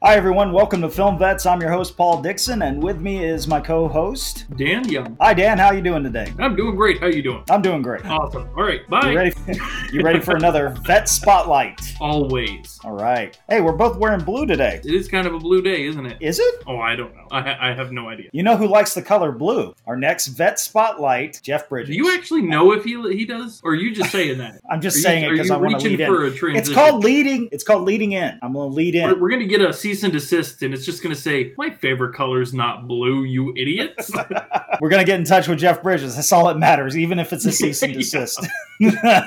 Hi everyone, welcome to Film Vets. I'm your host Paul Dixon, and with me is my co-host Dan Young. Hi Dan, how are you doing today? I'm doing great. How are you doing? I'm doing great. Awesome. All right, bye. You ready for another Vet Spotlight? Always. All right. Hey, we're both wearing blue today. It is kind of a blue day, isn't it? Is it? Oh, I don't know. I have no idea. You know who likes the color blue? Our next Vet Spotlight, Jeff Bridges. Do you actually know if he does, or are you just saying that? I'm just saying it because I want to lead in. A transition? It's called leading. It's called leading in. I'm going to lead in. We're going to get a cease and desist, and it's just going to say, my favorite color is not blue, you idiots. We're going to get in touch with Jeff Bridges. That's all that matters, even if it's a cease and desist.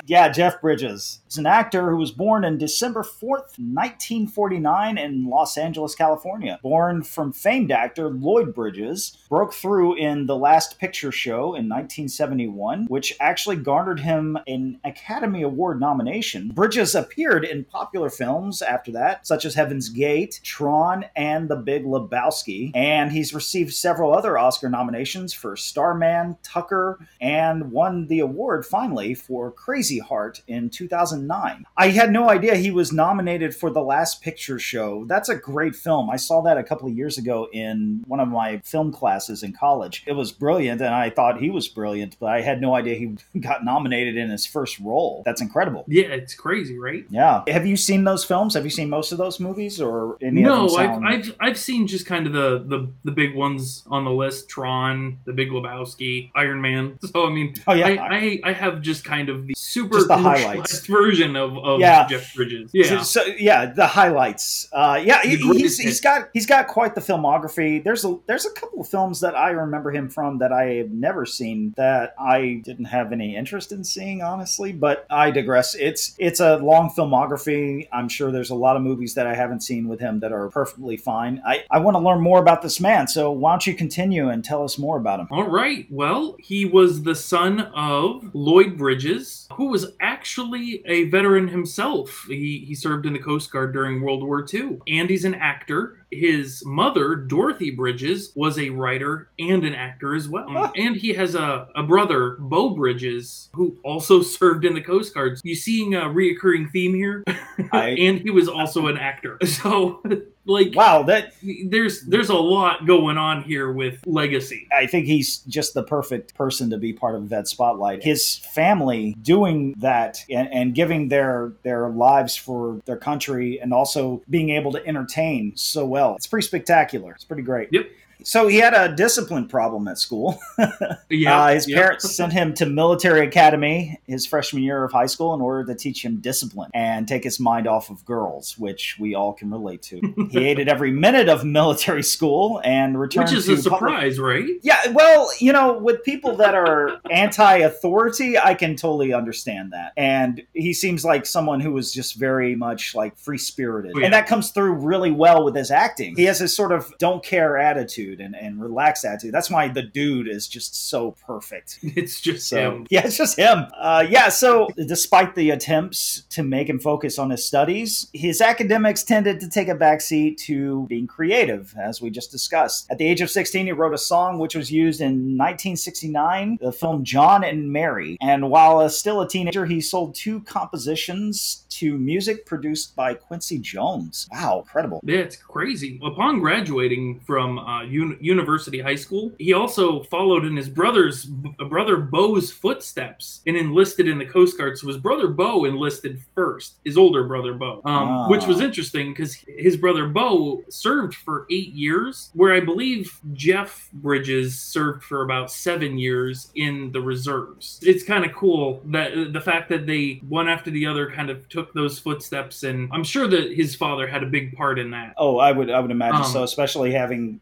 Yeah, Jeff Bridges is an actor who was born in December 4th, 1949 in Los Angeles, California. Born from famed actor Lloyd Bridges, broke through in The Last Picture Show in 1971, which actually garnered him an Academy Award nomination. Bridges appeared in popular films after that, such as Heaven's Gate, Tron, and The Big Lebowski, and he's received several other Oscar nominations for Starman, Tucker, and won the award finally for Crazy Heart in 2009. I had no idea he was nominated for The Last Picture Show. That's a great film. I saw that a couple of years ago in one of my film classes in college. It was brilliant, and I thought he was brilliant, but I had no idea he got nominated in his first role. That's incredible. Yeah, it's crazy, right? Yeah. Have you seen those films? Have you seen most of those movies, or any of them? I've seen just kind of the big ones on the list: Tron, The Big Lebowski, Iron Man. So I mean, I have just kind of the super highlights version of Jeff Bridges. Yeah, so the highlights. He's got quite the filmography. There's a couple of films that I remember him from that I have never seen that I didn't have any interest in seeing, honestly. But I digress. It's a long filmography. I'm sure there's a lot of movies that I haven't seen with him that are perfectly fine. I want to learn more about this man, so why don't you continue and tell us more about him? All right. Well, he was the son of Lloyd Bridges, who was actually a veteran himself. He served in the Coast Guard during World War II, and he's an actor. His mother, Dorothy Bridges, was a writer and an actor as well. Huh. And he has a brother, Beau Bridges, who also served in the Coast Guard. You seeing a reoccurring theme here? And he was also an actor. So... Like, wow, that there's a lot going on here with legacy. I think he's just the perfect person to be part of Vet Spotlight. His family doing that and giving their lives for their country, and also being able to entertain so well. It's pretty spectacular. It's pretty great. Yep. So he had a discipline problem at school. His parents sent him to military academy his freshman year of high school in order to teach him discipline and take his mind off of girls, which we all can relate to. He hated every minute of military school and returned to... Which is a surprise, right? Yeah, well, you know, with people that are anti-authority, I can totally understand that. And he seems like someone who was just very much like free-spirited. Oh, yeah. And that comes through really well with his acting. He has this sort of don't care attitude. And relaxed attitude. That's why The Dude is just so perfect. It's just him. Yeah, it's just him. So despite the attempts to make him focus on his studies, his academics tended to take a backseat to being creative, as we just discussed. At the age of 16, he wrote a song which was used in 1969, the film John and Mary. And while still a teenager, he sold 2 compositions to music produced by Quincy Jones. Wow, incredible. Yeah, it's crazy. Upon graduating from University High School, he also followed in his brother Beau's footsteps and enlisted in the Coast Guard. So his brother Beau enlisted first, his older brother Beau, which was interesting because his brother Beau served for 8 years, where I believe Jeff Bridges served for about 7 years in the reserves. It's kind of cool that the fact that they, one after the other, kind of took those footsteps, and I'm sure that his father had a big part in that. Oh, I would imagine so, especially having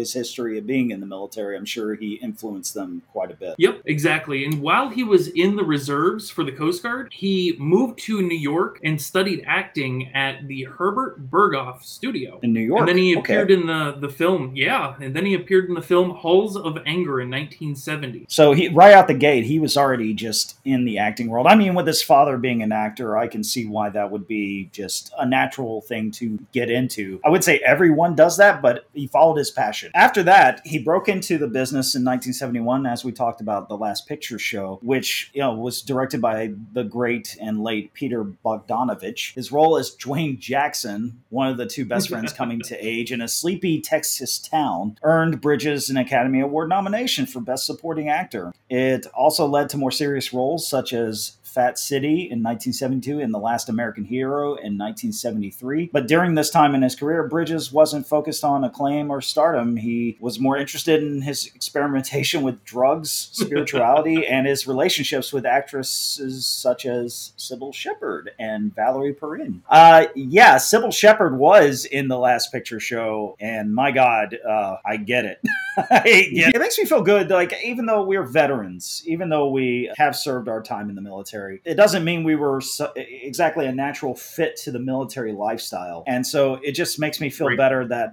his history of being in the military. I'm sure he influenced them quite a bit. Yep, exactly. And while he was in the reserves for the Coast Guard, he moved to New York and studied acting at the Herbert Burghoff Studio. In New York? And then he appeared in the film. Yeah. And then he appeared in the film Hulls of Anger in 1970. So he, right out the gate, he was already just in the acting world. I mean, with his father being an actor, I can see why that would be just a natural thing to get into. I would say everyone does that, but he followed his passion. fashion. After that, he broke into the business in 1971, as we talked about the last picture show, which was directed by the great and late Peter Bogdanovich. His role as Dwayne Jackson, one of the two best friends coming to age in a sleepy Texas town, earned Bridges an Academy Award nomination for Best Supporting Actor. It also led to more serious roles such as Fat City in 1972 and The Last American Hero in 1973. But during this time in his career, Bridges wasn't focused on acclaim or stardom. He was more interested in his experimentation with drugs, spirituality, and his relationships with actresses such as Sybil Shepherd and Valerie Perrin. Sybil Shepherd was in The Last Picture Show, and my God, I get it. It makes me feel good, like, even though we're veterans, even though we have served our time in the military, it doesn't mean we were exactly a natural fit to the military lifestyle. And so it just makes me feel better that,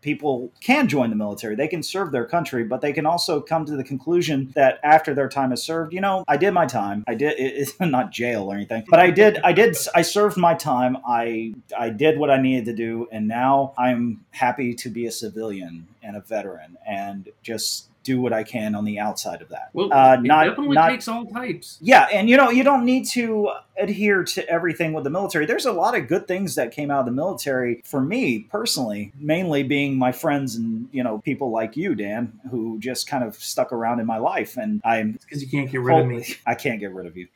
people can join the military. They can serve their country, but they can also come to the conclusion that after their time is served, I did my time. I did, it's not jail or anything, but I served my time. I did what I needed to do. And now I'm happy to be a civilian and a veteran and just do what I can on the outside of that. Well, it definitely takes all types. Yeah, and you don't need to adhere to everything with the military. There's a lot of good things that came out of the military for me personally, mainly being my friends and, people like you, Dan, who just kind of stuck around in my life. It's because you can't get rid of me. I can't get rid of you.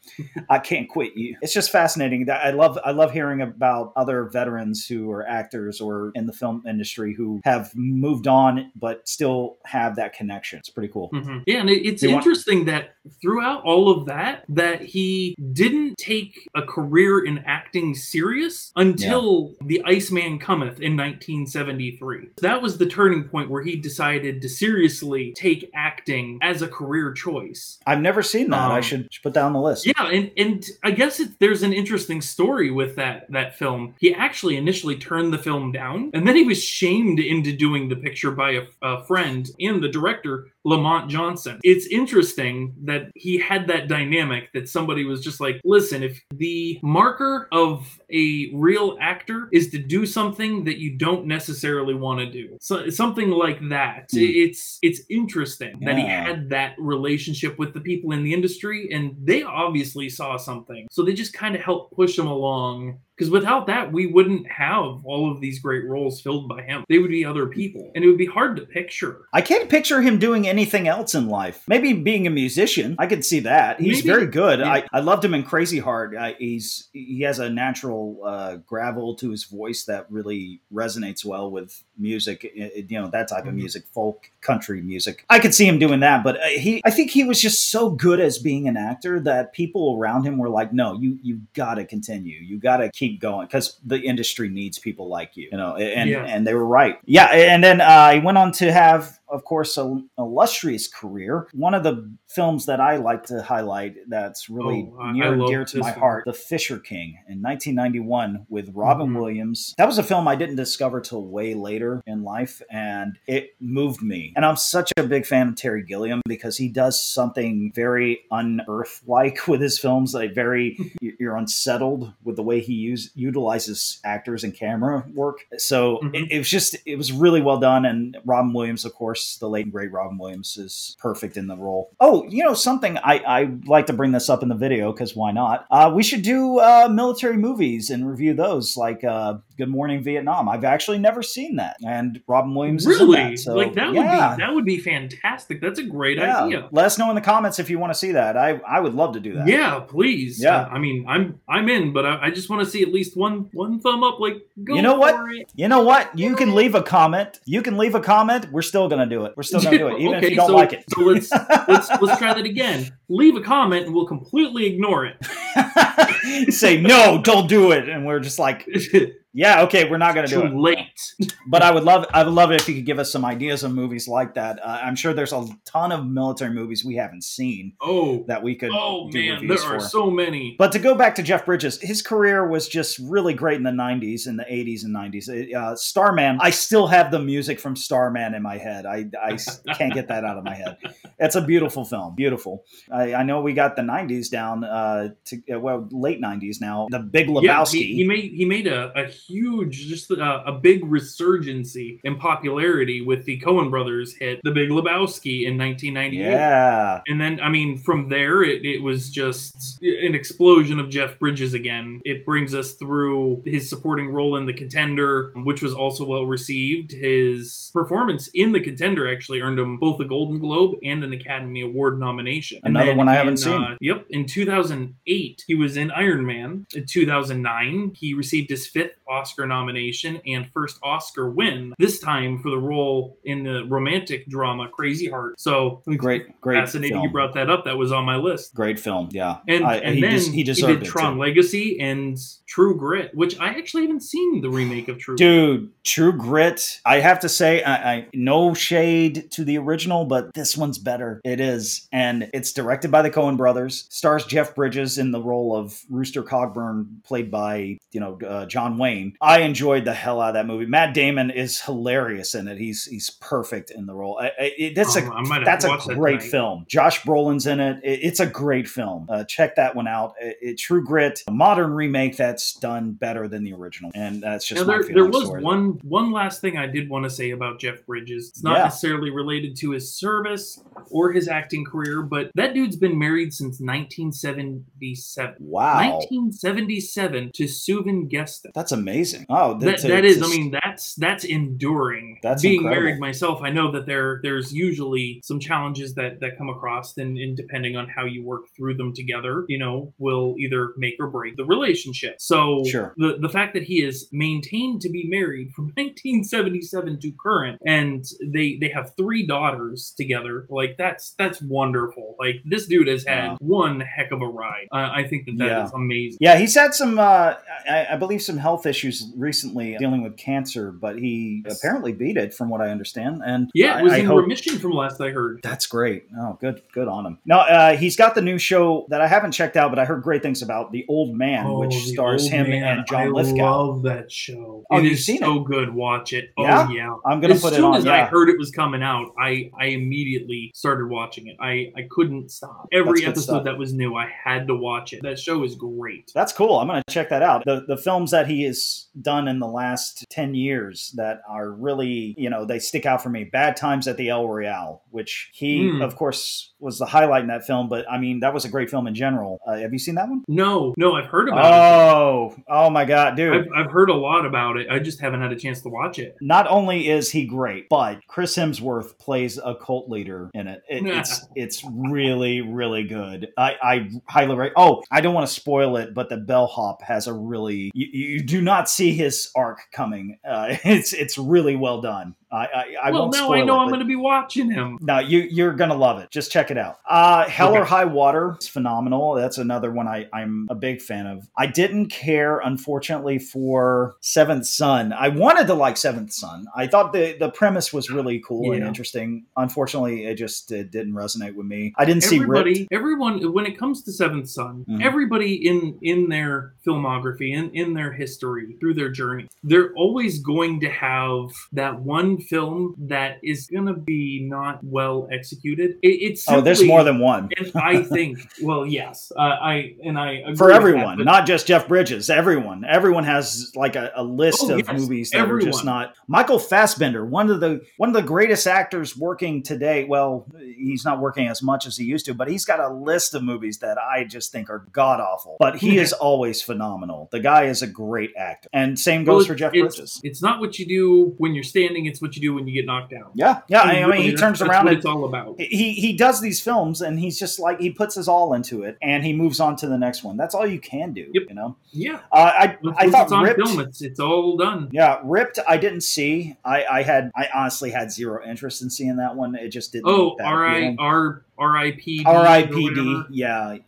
I can't quit you. It's just fascinating. I love hearing about other veterans who are actors or in the film industry who have moved on but still have that connection. It's pretty cool. Mm-hmm. Yeah, and it's interesting that throughout all of that he didn't take a career in acting serious until The Iceman Cometh in 1973. That was the turning point where he decided to seriously take acting as a career choice. I've never seen that. I should put that on the list. Yeah, and I guess there's an interesting story with that film. He actually initially turned the film down, and then he was shamed into doing the picture by a friend and the director, Lamont Johnson. It's interesting that he had that dynamic that somebody was just like, listen, if the marker of a real actor is to do something that you don't necessarily want to do, so something like that. It's interesting that he had that relationship with the people in the industry, and they obviously saw something. So they just kind of helped push him along. Because without that, we wouldn't have all of these great roles filled by him. They would be other people, and it would be hard to picture. I can't picture him doing anything else in life. Maybe being a musician. I could see that. He's very good. Yeah. I loved him in Crazy Heart. He has a natural gravel to his voice that really resonates well with music, that type of music, folk, country music. I could see him doing that, but I think he was just so good as being an actor that people around him were like, no, you got to continue. You got to keep going because the industry needs people like you, and they were right. Yeah. And then he went on to have, of course, an illustrious career. One of the films that I like to highlight that's really near and dear to my heart, The Fisher King in 1991 with Robin Williams. That was a film I didn't discover till way later in life, and it moved me. And I'm such a big fan of Terry Gilliam because he does something very unearth-like with his films. Like you're unsettled with the way he utilizes actors and camera work. So it was really well done. And Robin Williams, of course, the late and great Robin Williams is perfect in the role. Oh, something I like to bring this up in the video because why not? We should do military movies and review those, like Good Morning Vietnam. I've actually never seen that, and Robin Williams is in that. So, that would be fantastic. That's a great idea. Let us know in the comments if you want to see that. I would love to do that. Yeah, please. Yeah, I'm in, but I just want to see at least one thumb up. Like, go for it. You know what? You can leave a comment. We're still going to do it. Even if you don't like it. So let's try that again. Leave a comment and we'll completely ignore it. Say, no, don't do it. And we're just like, yeah, okay, we're not going to do it. Too late. But I would love it if you could give us some ideas of movies like that. I'm sure there's a ton of military movies we haven't seen that we could do reviews for. There are so many. But to go back to Jeff Bridges, his career was just really great in the 90s and the 80s and 90s. Starman, I still have the music from Starman in my head. I can't get that out of my head. It's a beautiful film. Beautiful. I know we got the 90s down to late 90s now. The Big Lebowski. Yeah, he made a huge, just a big resurgency in popularity with the Coen Brothers hit The Big Lebowski in 1998. Yeah. And then, I mean, from there, it was just an explosion of Jeff Bridges again. It brings us through his supporting role in The Contender, which was also well received. His performance in The Contender actually earned him both a Golden Globe and an Academy Award nomination. Another one I haven't seen. Yep. In 2008, he was in Iron Man. In 2009, he received his 5th Oscar nomination and first Oscar win, this time for the role in the romantic drama Crazy Heart. So great fascinating film. You brought that up. That was on my list. Great film, yeah. And he did Tron Legacy and True Grit, which I actually haven't seen the remake of True Grit. True Grit, I have to say, I no shade to the original, but this one's better. It is. And it's directed by the Coen Brothers, stars Jeff Bridges in the role of Rooster Cogburn, played by, John Wayne. I enjoyed the hell out of that movie. Matt Damon is hilarious in it. He's perfect in the role. That's a great film. Josh Brolin's in it. It's a great film. Check that one out. True Grit, a modern remake that's done better than the original. And that's just my feeling. There was one last thing I did want to say about Jeff Bridges. It's not necessarily related to his service or his acting career, but that dude's been married since 1977. Wow. 1977 to Susan Gesta. That's amazing. Oh, that's enduring. That's being incredible. Married myself, I know that there's usually some challenges that come across, and depending on how you work through them together, will either make or break the relationship. So sure. The fact that he is maintained to be married from 1977 to current, and they have 3 daughters together, like that's wonderful. Like, this dude has had one heck of a ride. I think that is amazing. Yeah, he's had some, I believe, some health issues recently dealing with cancer, but he apparently beat it, from what I understand. And yeah, it was in remission from last I heard. That's great. Oh, good on him. Now, he's got the new show that I haven't checked out, but I heard great things about, The Old Man, which stars him and John Lithgow. I love that show. Oh, you've seen it? So good. Watch it. Yeah? Oh, yeah. I'm going to put it on. As soon as I heard it was coming out, I immediately started watching it. I couldn't stop. Every episode that was new, I had to watch it. That show is great. That's cool. I'm going to check that out. The films that he has done in the last 10 years that are really, they stick out for me. Bad Times at the El Royale, which he, of course, was the highlight in that film. But, I mean, that was a great film in general. Have you seen that one? No, I've heard about it. Oh, my God, dude. I've heard a lot about it. I just haven't had a chance to watch it. Not only is he great, but Chris Hemsworth plays a cult leader in it. It's really, really good. I highly recommend. Oh, I don't want to spoil it, but the bellhop has a really... You do not see his arc coming. It's really well done. I won't spoil it. Well, now I know I'm going to be watching him. No, you're going to love it. Just check it out. Hell or High Water is phenomenal. That's another one I'm a big fan of. I didn't care, unfortunately, for Seventh Son. I wanted to like Seventh Son. I thought the premise was really cool and interesting. Unfortunately, it just didn't resonate with me. I didn't see Ripped. Everyone, when it comes to Seventh Son, everybody in their filmography and in their history, through their journey, they're always going to have that one film that is going to be not well executed. It's simply, there's more than one. And I think, well, yes, I agree for everyone, not just Jeff Bridges. Everyone has like a list of movies that are just not. Michael Fassbender, one of the greatest actors working today. Well, he's not working as much as he used to, but he's got a list of movies that I just think are god awful. But he is always phenomenal. The guy is a great actor, and same goes for Jeff Bridges. It's not what you do when you're standing. It's what you do when you get knocked down. Yeah. I mean, he turns around. It's all about. He does these films, and he's just like, he puts his all into it, and he moves on to the next one. That's all you can do. Yep. Yeah. I thought it's on Ripped. Film, it's all done. Yeah, Ripped. I didn't see. I honestly had zero interest in seeing that one. It just didn't. Oh, all right. R.I.P.D. Yeah.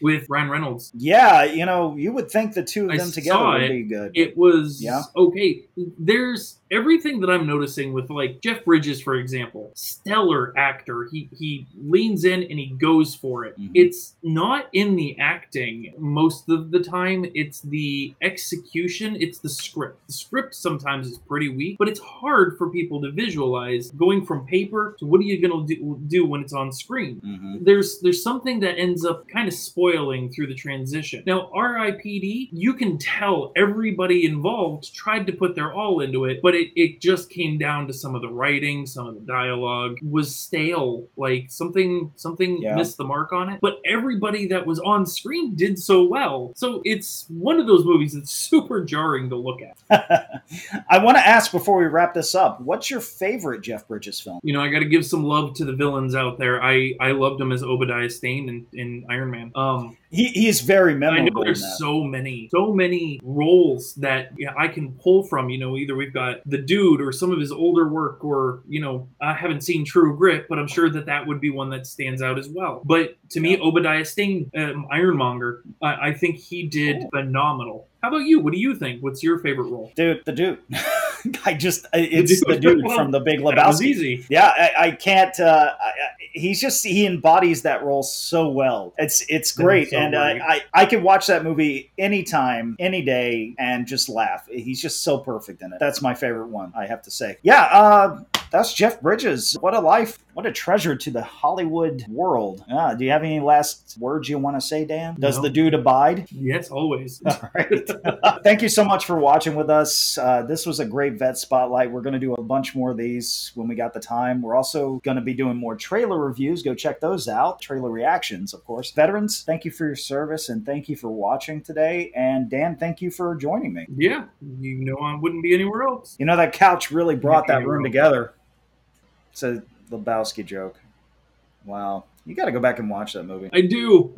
With Ryan Reynolds. Yeah, you would think the two of them together would be good. It was okay. There's everything that I'm noticing with, like, Jeff Bridges, for example. Stellar actor. He leans in and he goes for it. Mm-hmm. It's not in the acting most of the time. It's the execution. It's the script. The script sometimes is pretty weak, but it's hard for people to visualize going from paper to what are you going to do when it's on screen. doing. Mm-hmm. There's something that ends up kind of spoiling through the transition. Now, R.I.P.D., you can tell everybody involved tried to put their all into it, but it just came down to some of the writing, some of the dialogue was stale, like something missed the mark on it. But everybody that was on screen did so well. So it's one of those movies that's super jarring to look at. I want to ask before we wrap this up, what's your favorite Jeff Bridges film? You know, I got to give some love to the villains out there. I loved him as Obadiah Stane in Iron Man. He is very memorable. I know there's so many roles that I can pull from. You know, either we've got The Dude or some of his older work, or, you know, I haven't seen True Grit, but I'm sure that would be one that stands out as well. But to me, Obadiah Stane, Ironmonger, I think he did phenomenal. How about you? What do you think? What's your favorite role? Dude, The Dude. It's The Dude from The Big Lebowski. That was easy. Yeah, I can't. He embodies that role so well. It's great, I can watch that movie anytime, any day, and just laugh. He's just so perfect in it. That's my favorite one, I have to say. Yeah, that's Jeff Bridges. What a life! What a treasure to the Hollywood world. Do you have any last words you want to say, Dan? Does The Dude abide? Yes, always. All right. Thank you so much for watching with us. This was a great Vet Spotlight. We're going to do a bunch more of these when we got the time. We're also going to be doing more trailer reviews. Go check those out. Trailer reactions, of course. Veterans, thank you for your service and thank you for watching today. And Dan, thank you for joining me. Yeah, you know I wouldn't be anywhere else. You know, that couch really brought that room together. It's a Lebowski joke. Wow. You got to go back and watch that movie. I do.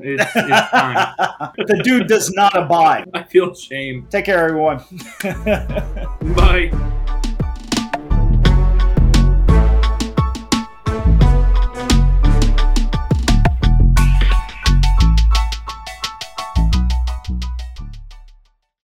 It's time. The Dude does not abide. I feel shame. Take care, everyone. Bye.